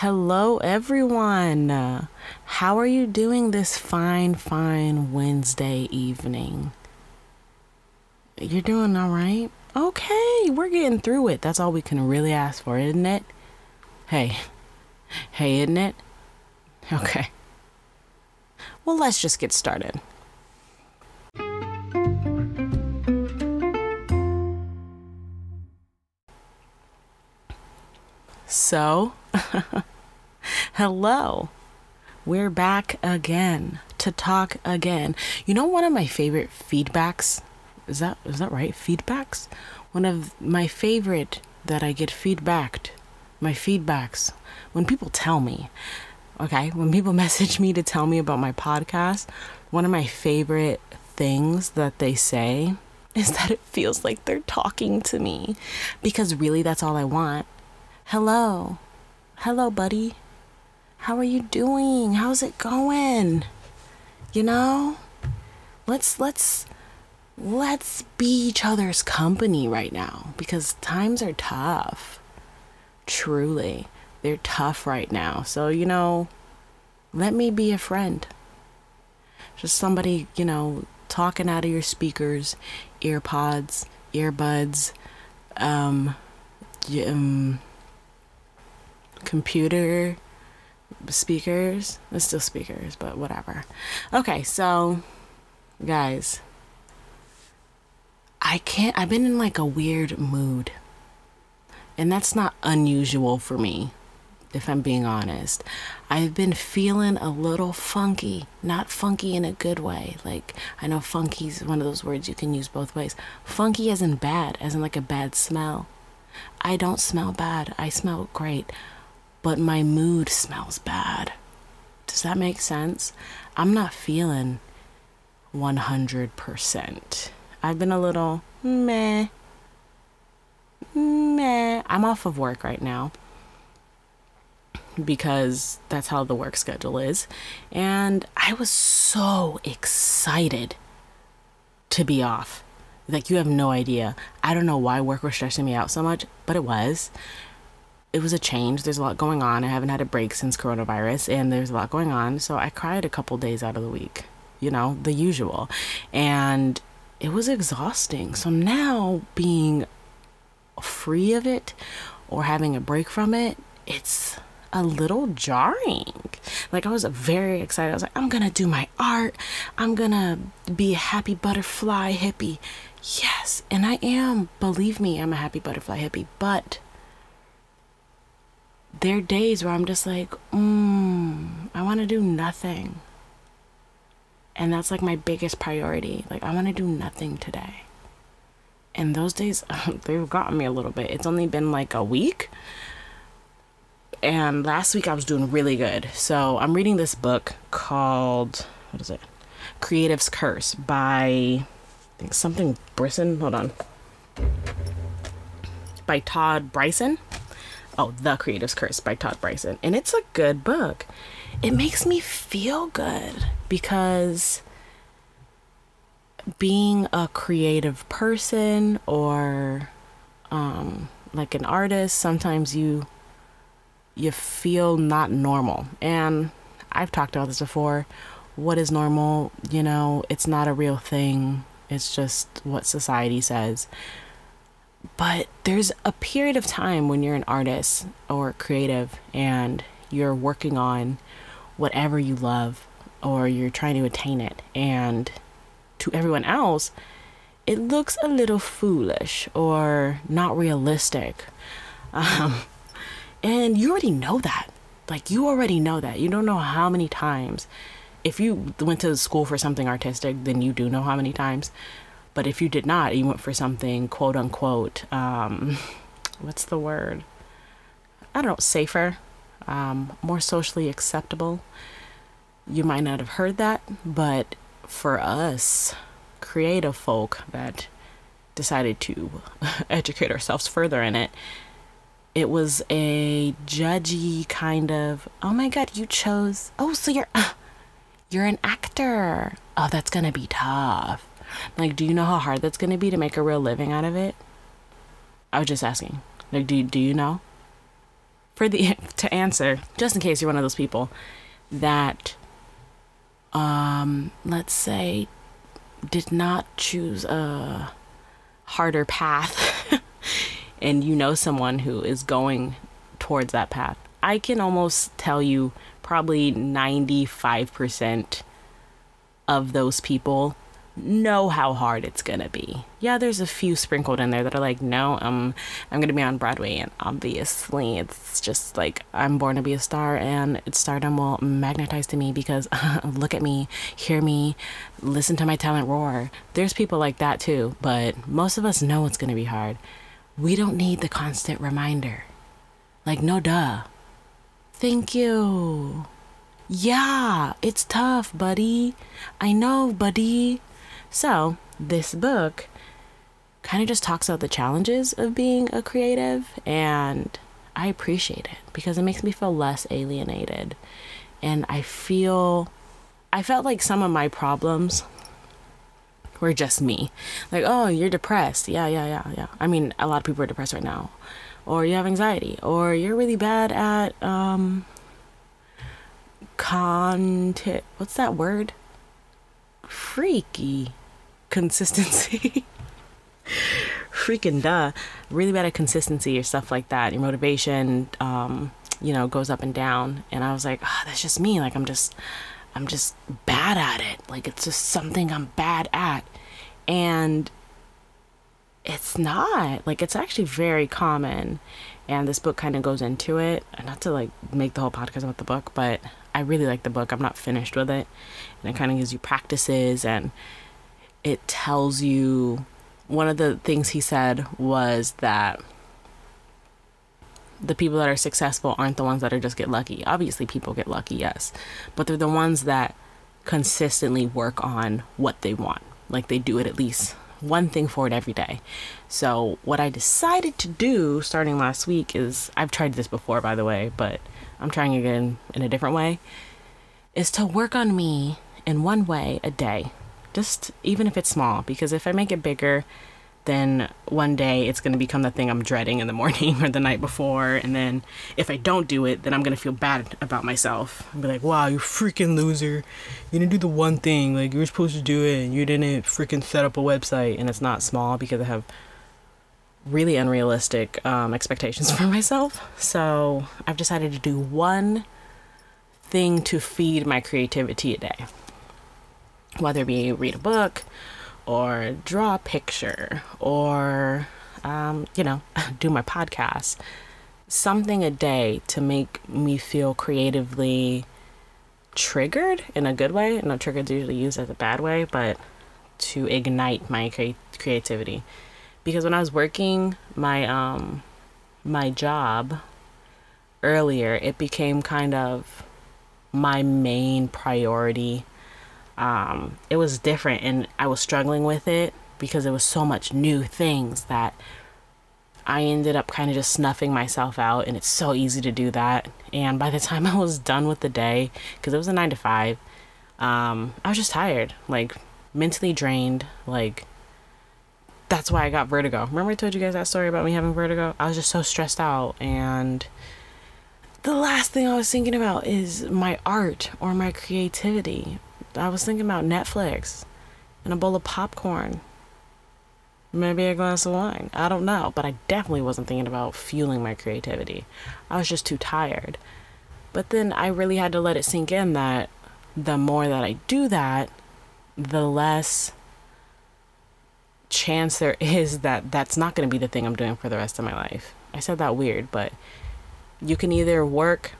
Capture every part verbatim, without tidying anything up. Hello everyone, uh, how are you doing this fine fine Wednesday evening? You're doing all right? Okay, we're getting through it. That's all we can really ask for, isn't it? Hey, hey, isn't it? Okay, well, let's just get started. So, hello, we're back again to talk again. You know, one of my favorite feedbacks, is that, is that right? Feedbacks? One of my favorite that I get feedbacked, my feedbacks, when people tell me, okay, when people message me to tell me about my podcast, one of my favorite things that they say is that it feels like they're talking to me, because really that's all I want. Hello. Hello, buddy. How are you doing? How's it going? You know, let's, let's, let's be each other's company right now, because times are tough. Truly, they're tough right now. So, you know, let me be a friend. Just somebody, you know, talking out of your speakers, ear pods, earbuds, um, um, computer speakers. It's still speakers, but whatever. Okay, so guys, I can't, I've been in like a weird mood, and that's not unusual for me, if I'm being honest. I've been feeling a little funky, not funky in a good way. Like, I know funky is one of those words you can use both ways. Funky as in bad, as in like a bad smell. I don't smell bad. I smell great. But my mood smells bad. Does that make sense? I'm not feeling one hundred percent. I've been a little meh. Meh. I'm off of work right now, because that's how the work schedule is. And I was so excited to be off. Like, you have no idea. I don't know why work was stressing me out so much, but it was. It was a change. There's a lot going on. I haven't had a break since coronavirus, and there's a lot going on. So I cried a couple days out of the week, you know, the usual. And it was exhausting. So now being free of it, or having a break from it, it's a little jarring. Like, I was very excited. I was like, I'm going to do my art. I'm going to be a happy butterfly hippie. Yes. And I am. Believe me, I'm a happy butterfly hippie. But there are days where I'm just like, mm, I want to do nothing. And that's like my biggest priority. Like, I want to do nothing today. And those days, they've gotten me a little bit. It's only been like a week. And last week I was doing really good. So I'm reading this book called, what is it? Creative's Curse by, I think something Brisson. Hold on. By Todd Bryson. Oh, The Creative's Curse by Todd Bryson. And it's a good book. It makes me feel good, because being a creative person, or um, like an artist, sometimes you you feel not normal. And I've talked about this before. What is normal? You know, it's not a real thing. It's just what society says. But there's a period of time when you're an artist or creative and you're working on whatever you love, or you're trying to attain it, and to everyone else it looks a little foolish or not realistic, um, and you already know that. Like, you already know that. You don't know how many times, if you went to school for something artistic, then you do know how many times. But if you did not, you went for something, quote unquote, um, what's the word? I don't know, safer, um, more socially acceptable. You might not have heard that, but for us creative folk that decided to educate ourselves further in it, it was a judgy kind of, oh my God, you chose, oh, so you're, uh, you're an actor. Oh, that's gonna be tough. Like, do you know how hard that's going to be to make a real living out of it? I was just asking. Like, do you, do you know? for the to answer, just in case you're one of those people that, um, let's say, did not choose a harder path and you know someone who is going towards that path, I can almost tell you probably ninety-five percent of those people know how hard it's gonna be. Yeah, there's a few sprinkled in there that are like, no, um, I'm gonna be on Broadway, and obviously it's just like, I'm born to be a star and stardom will magnetize to me because look at me, hear me, listen to my talent roar. There's people like that too, but most of us know it's gonna be hard. We don't need the constant reminder. Like, no duh. Thank you. Yeah, it's tough, buddy. I know, buddy. So this book kind of just talks about the challenges of being a creative, and I appreciate it because it makes me feel less alienated. And I feel, I felt like some of my problems were just me. Like, oh, you're depressed. Yeah, yeah, yeah, yeah. I mean, a lot of people are depressed right now, or you have anxiety, or you're really bad at, um, content. What's that word? Freaky. Consistency. Freaking duh. Really bad at consistency or stuff like that. Your motivation, um, you know, goes up and down. And I was like, oh, that's just me. Like, I'm just, I'm just bad at it. Like, it's just something I'm bad at. And it's not. Like, it's actually very common. And this book kind of goes into it. Not to, like, make the whole podcast about the book, but I really like the book. I'm not finished with it. And it kind of gives you practices, and it tells you, one of the things he said was that the people that are successful aren't the ones that are just get lucky. Obviously people get lucky, yes, but they're the ones that consistently work on what they want. Like, they do it at least one thing for it every day. So what I decided to do starting last week is, I've tried this before, by the way, but I'm trying again in a different way, is to work on me in one way a day. Just even if it's small, because if I make it bigger, then one day it's going to become the thing I'm dreading in the morning or the night before. And then if I don't do it, then I'm going to feel bad about myself. I'll be like, wow, you freaking loser. You didn't do the one thing. Like, you were supposed to do it and you didn't freaking set up a website. And it's not small, because I have really unrealistic um, expectations for myself. So I've decided to do one thing to feed my creativity a day. Whether it be read a book, or draw a picture, or, um, you know, do my podcast. Something a day to make me feel creatively triggered in a good way. No, triggered is usually used as a bad way, but to ignite my cre- creativity. Because when I was working my um, my job earlier, it became kind of my main priority. Um, it was different, and I was struggling with it because there was so much new things that I ended up kind of just snuffing myself out, and it's so easy to do that. And by the time I was done with the day, because it was a nine to five, um, I was just tired, like mentally drained, like. That's why I got vertigo. Remember I told you guys that story about me having vertigo? I was just so stressed out, and the last thing I was thinking about is my art or my creativity. I was thinking about Netflix and a bowl of popcorn, maybe a glass of wine. I don't know, but I definitely wasn't thinking about fueling my creativity. I was just too tired. But then I really had to let it sink in that the more that I do that, the less chance there is that that's not going to be the thing I'm doing for the rest of my life. I said that weird, but you can either work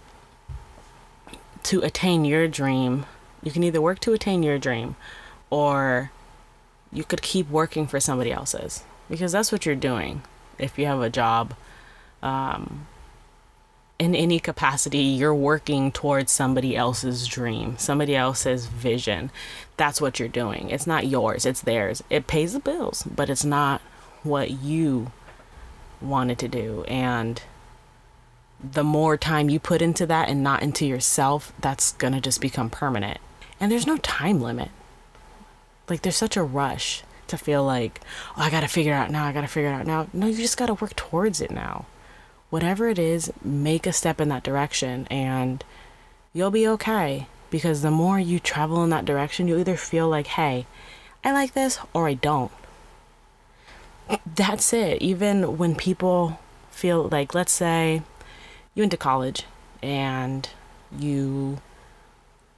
to attain your dream. You can either work to attain your dream, or you could keep working for somebody else's, because that's what you're doing. If you have a job, um, in any capacity, you're working towards somebody else's dream, somebody else's vision. That's what you're doing. It's not yours, it's theirs. It pays the bills, but it's not what you wanted to do. And the more time you put into that and not into yourself, that's gonna just become permanent. And there's no time limit. Like, there's such a rush to feel like, oh, I gotta figure it out now, I gotta figure it out now. No, you just gotta work towards it now. whatever it is, make a step in that direction and you'll be okay. Because the more you travel in that direction, you either feel like, hey, I like this or I don't. That's it. Even when people feel like, let's say you went to college and you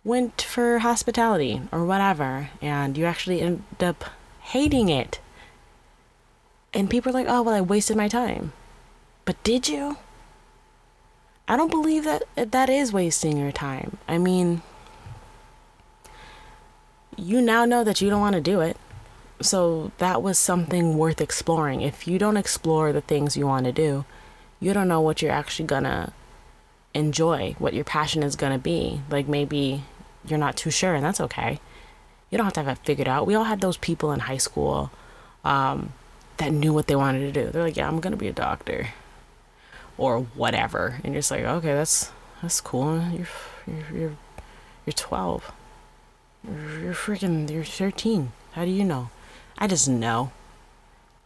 went for hospitality or whatever, and you actually end up hating it. And people are like, oh, well, I wasted my time. But did you? I don't believe that that is wasting your time. I mean, you now know that you don't want to do it. So that was something worth exploring. If you don't explore the things you want to do, you don't know what you're actually going to enjoy, what your passion is going to be. Like, maybe you're not too sure, and that's okay. You don't have to have it figured out. We all had those people in high school um, that knew what they wanted to do. They're like, yeah, I'm going to be a doctor or whatever. And you're just like, okay, that's that's cool. You're, you're, you're, you're twelve. You're, you're freaking, you're thirteen. How do you know? I just know.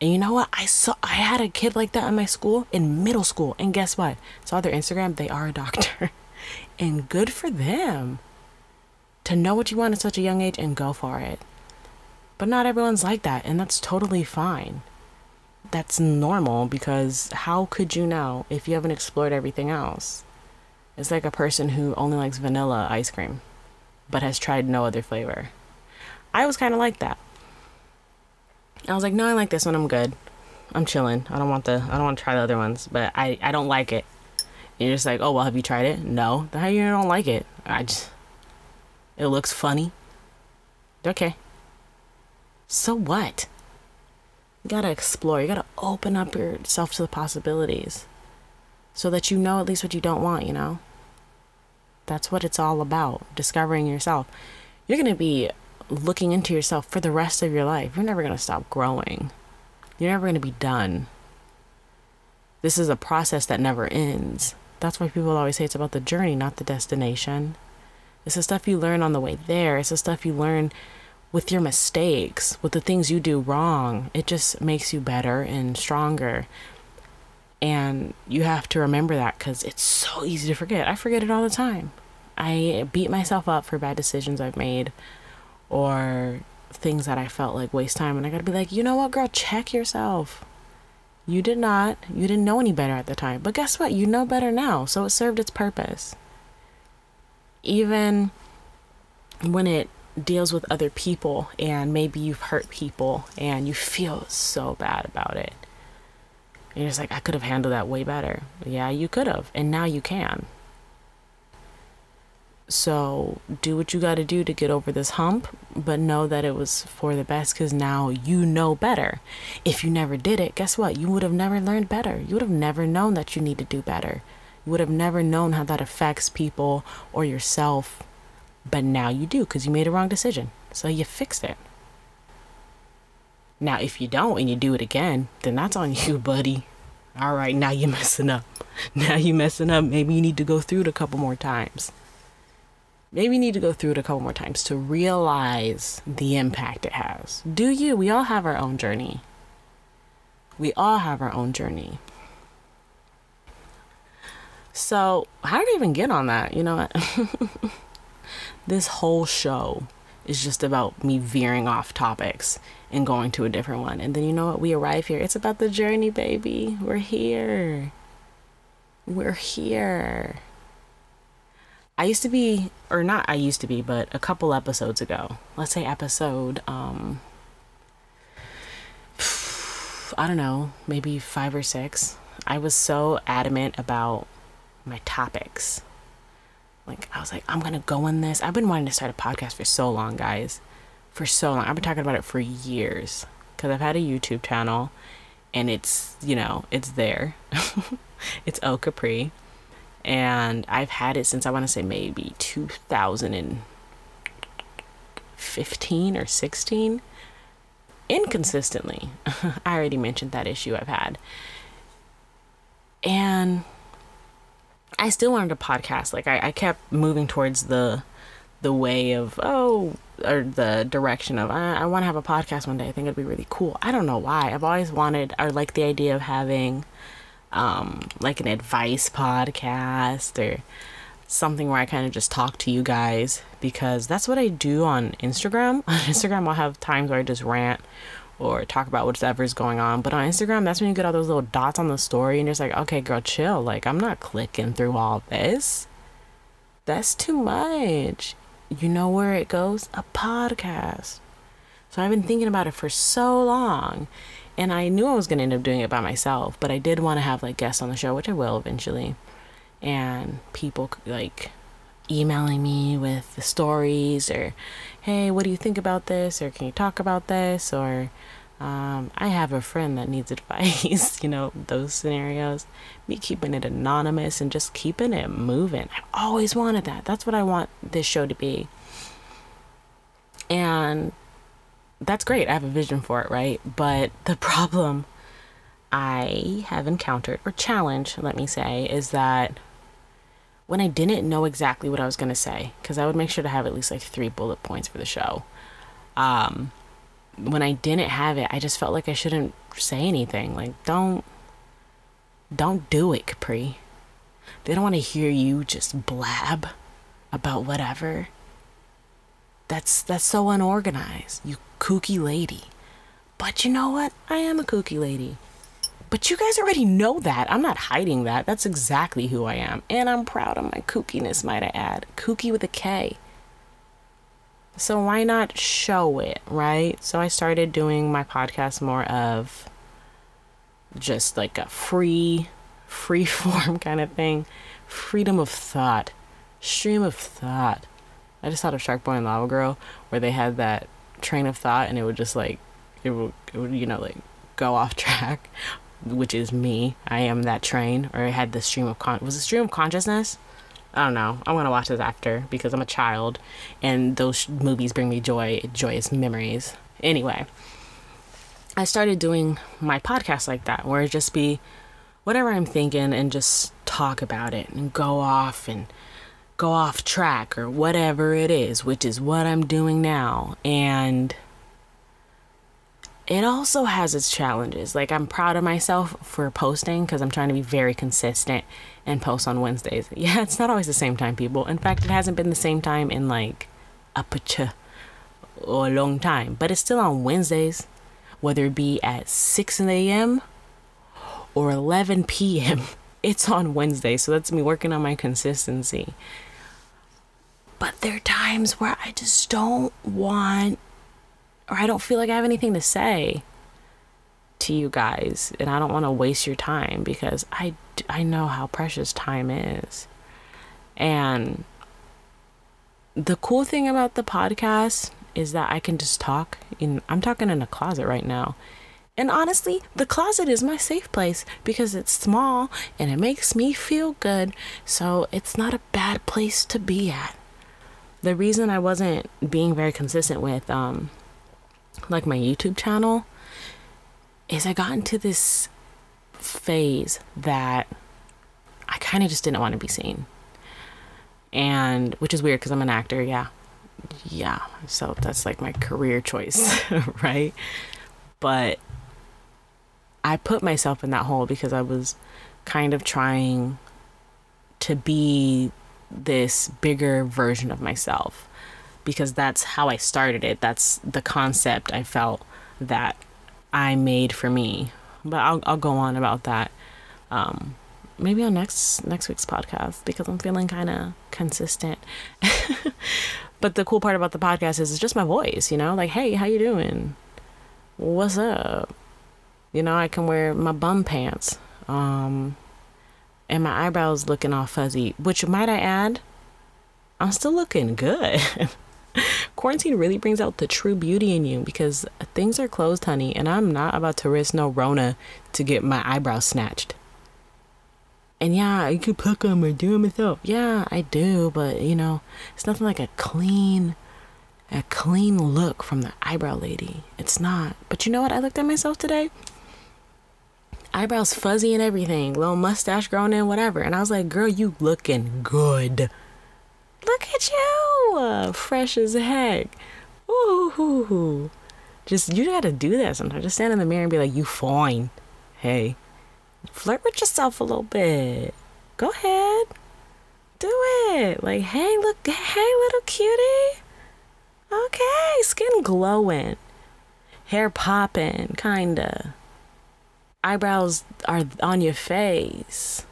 And you know what? I saw, I had a kid like that in my school, in middle school. And guess what? Saw their Instagram. They are a doctor. And good for them to know what you want at such a young age and go for it. But not everyone's like that. And that's totally fine. That's normal, because how could you know if you haven't explored everything else? It's like a person who only likes vanilla ice cream, but has tried no other flavor. I was kind of like that. I was like, no, I like this one. I'm good. I'm chilling. I don't want the, I don't want to try the other ones, but I, I don't like it. And you're just like, oh, well, have you tried it? No. How you don't like it? I just, it looks funny. Okay. So what? You got to explore. You got to open up yourself to the possibilities so that you know at least what you don't want, you know? That's what it's all about. Discovering yourself. You're going to be looking into yourself for the rest of your life. You're never going to stop growing. You're never going to be done. This is a process that never ends. That's why people always say it's about the journey, not the destination. It's the stuff you learn on the way there. It's the stuff you learn with your mistakes, with the things you do wrong. It just makes you better and stronger. And you have to remember that, because it's so easy to forget. I forget it all the time. I beat myself up for bad decisions I've made, or things that I felt like waste time. And I gotta be like, you know what, girl, check yourself. You did not, you didn't know any better at the time, but guess what? You know better now. So it served its purpose. Even when it deals with other people, and maybe you've hurt people and you feel so bad about it. And you're just like, I could have handled that way better. Yeah, you could have. And now you can. So do what you got to do to get over this hump, but know that it was for the best, because now you know better. If you never did it, guess what? You would have never learned better. You would have never known that you need to do better. You would have never known how that affects people or yourself. But now you do, because you made a wrong decision. So you fixed it. Now, if you don't and you do it again, then that's on you, buddy. All right, now you're messing up. Now you're messing up. Maybe you need to go through it a couple more times. Maybe you need to go through it a couple more times to realize the impact it has. Do you? We all have our own journey. We all have our own journey. So how did I even get on that? You know what? This whole show is just about me veering off topics and going to a different one. And then you know what? We arrive here. It's about the journey, baby. We're here. We're here. I used to be, or not I used to be, but a couple episodes ago, let's say episode, um, I don't know, maybe five or six, I was so adamant about my topics. Like, I was like, I'm going to go in this. I've been wanting to start a podcast for so long, guys, for so long. I've been talking about it for years, because I've had a YouTube channel, and it's, you know, it's there. It's O Capri. And I've had it since, I want to say, maybe two thousand fifteen or sixteen. Inconsistently. I already mentioned that issue I've had. And I still wanted a podcast. Like, I, I kept moving towards the the way of, oh, or the direction of, I, I want to have a podcast one day. I think it'd be really cool. I don't know why. I've always wanted, or like, the idea of having um, like an advice podcast or something where I kind of just talk to you guys, because that's what I do on Instagram. On Instagram, I'll have times where I just rant or talk about whatever's going on. But on Instagram, that's when you get all those little dots on the story and you're just like, okay, girl, chill. Like, I'm not clicking through all this. That's too much. You know where it goes? A podcast. So I've been thinking about it for so long, and I knew I was going to end up doing it by myself, but I did want to have like guests on the show, which I will eventually. And people like emailing me with the stories, or hey, what do you think about this, or can you talk about this, or um, I have a friend that needs advice, you know, those scenarios. Me keeping it anonymous and just keeping it moving. I always wanted that. That's what I want this show to be. And that's great. I have a vision for it, right? But the problem I have encountered, or challenge, let me say, is that when I didn't know exactly what I was going to say, because I would make sure to have at least like three bullet points for the show. Um, when I didn't have it, I just felt like I shouldn't say anything. Like, don't, don't do it, Capri. They don't want to hear you just blab about whatever. That's, that's so unorganized, you kooky lady. But you know what? I am a kooky lady. But you guys already know that. I'm not hiding that. That's exactly who I am. And I'm proud of my kookiness, might I add. Kooky with a K. So why not show it, right? So I started doing my podcast more of just like a free, free form kind of thing. Freedom of thought. Stream of thought. I just thought of Shark Boy and Lava Girl, where they had that train of thought and it would just like, it would, it would you know, like go off track. Which is me. I am that train. Or I had the stream of con- was it stream of consciousness? I don't know. I'm gonna watch this after because I'm a child, and those sh- movies bring me joy, joyous memories. Anyway, I started doing my podcast like that, where it just be whatever I'm thinking and just talk about it and go off and go off track or whatever it is, which is what I'm doing now. And it also has its challenges. Like, I'm proud of myself for posting because I'm trying to be very consistent and post on Wednesdays. Yeah, it's not always the same time, people. In fact, it hasn't been the same time in like a pcha or a long time, but it's still on Wednesdays, whether it be at six a.m. or eleven p.m. It's on Wednesday, so that's me working on my consistency. But there are times where I just don't want, or I don't feel like I have anything to say to you guys, and I don't want to waste your time because I, I know how precious time is. And the cool thing about the podcast is that I can just talk. In, I'm talking in a closet right now. And honestly, the closet is my safe place because it's small and it makes me feel good. So it's not a bad place to be at. The reason I wasn't being very consistent with, um, like my YouTube channel, is I got into this phase that I kind of just didn't want to be seen. And which is weird because I'm an actor. Yeah. Yeah. So that's like my career choice. Right. But I put myself in that hole because I was kind of trying to be this bigger version of myself, because that's how I started it. That's the concept I felt that I made for me. But I'll I'll go on about that um, maybe on next next week's podcast, because I'm feeling kind of consistent. But the cool part about the podcast is it's just my voice, you know? Like, hey, how you doing? What's up? You know, I can wear my bum pants. Um, and my eyebrows looking all fuzzy, which, might I add, I'm still looking good. Quarantine really brings out the true beauty in you, because things are closed, honey, and I'm not about to risk no Rona to get my eyebrows snatched. And yeah, I could pluck them or do them myself. Yeah, I do, but you know, it's nothing like a clean, a clean look from the eyebrow lady. It's not. But you know what? I looked at myself today. Eyebrows fuzzy and everything, little mustache growing in, whatever. And I was like, girl, you looking good. Look at you, uh, fresh as heck. Ooh, just, you gotta do that sometimes. Just stand in the mirror and be like, you fine. Hey, Flirt with yourself a little bit. Go ahead. Do it. Like, hey, look, hey, little cutie. Okay, skin glowing. Hair popping, kinda. Eyebrows are on your face.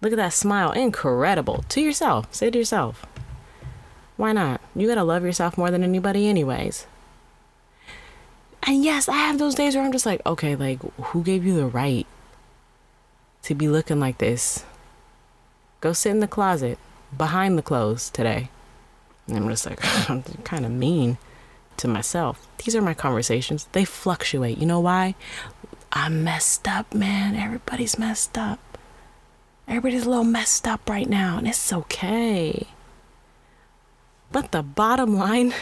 Look at that smile. Incredible. To yourself. Say to yourself. Why not? You gotta love yourself more than anybody anyways. And yes, I have those days where I'm just like, okay, like, who gave you the right to be looking like this? Go sit in the closet behind the clothes today. And I'm just like, I'm kind of mean to myself. These are my conversations. They fluctuate. You know why? I'm messed up, man. Everybody's messed up. Everybody's a little messed up right now, and it's okay. But the bottom line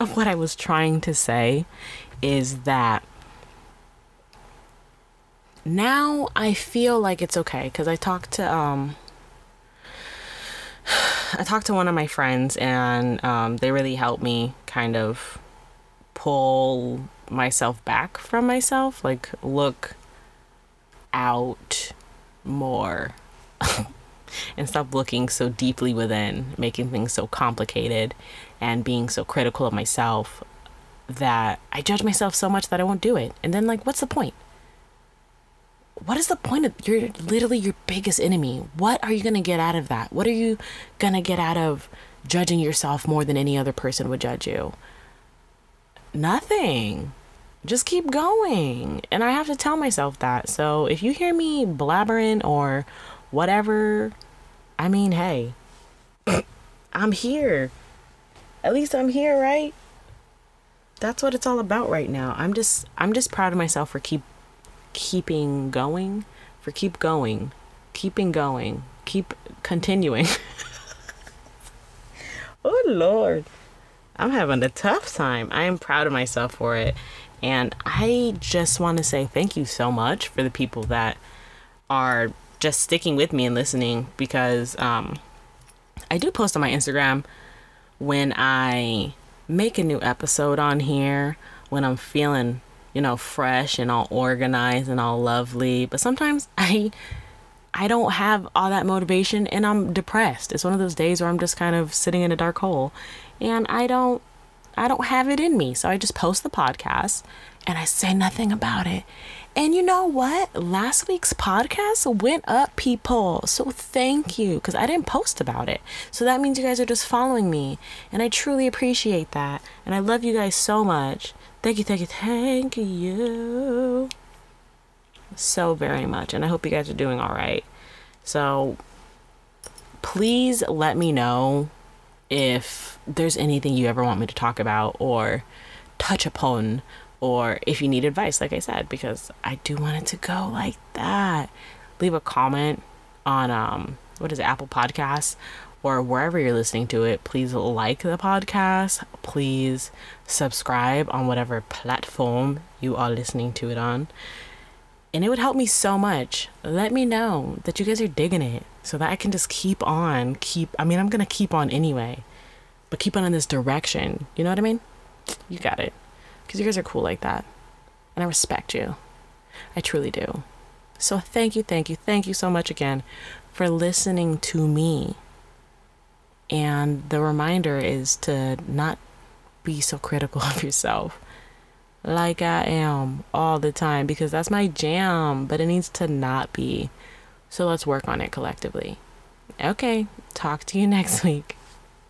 of what I was trying to say is that now I feel like it's okay, because I talked to um I talked to one of my friends, and um, they really helped me kind of pull myself back from myself, like look out more and stop looking so deeply within, making things so complicated and being so critical of myself that I judge myself so much that I won't do it. And then, like, what's the point? What is the point of, you're literally your biggest enemy. What are you going to get out of that? What are you going to get out of judging yourself more than any other person would judge you? Nothing. Just keep going. And I have to tell myself that. So if you hear me blabbering or whatever, I mean, hey, I'm here. At least I'm here, right? That's what it's all about right now. I'm just, I'm just proud of myself for keep keeping going, for keep going, keeping going, keep continuing. Oh, Lord. I'm having a tough time. I am proud of myself for it. And I just want to say thank you so much for the people that are just sticking with me and listening, because um, I do post on my Instagram when I make a new episode on here, when I'm feeling, you know, fresh and all organized and all lovely. But sometimes I I don't have all that motivation and I'm depressed. It's one of those days where I'm just kind of sitting in a dark hole, and I don't I don't have it in me. So I just post the podcast and I say nothing about it. And you know what? Last week's podcast went up, people. So thank you, because I didn't post about it. So that means you guys are just following me, and I truly appreciate that. And I love you guys so much. Thank you, thank you, thank you so very much. And I hope you guys are doing all right. So please let me know if there's anything you ever want me to talk about or touch upon, or if you need advice, like I said, because I do want it to go like that. Leave a comment on, um, what is it, Apple Podcasts, or wherever you're listening to it. Please like the podcast. Please subscribe on whatever platform you are listening to it on. And it would help me so much. Let me know that you guys are digging it so that I can just keep on, keep, I mean, I'm going to keep on anyway, but keep on in this direction. You know what I mean? You got it. Because you guys are cool like that. And I respect you. I truly do. So thank you, thank you, thank you so much again for listening to me. And the reminder is to not be so critical of yourself like I am all the time, because that's my jam, but it needs to not be. So let's work on it collectively. Okay, talk to you next week.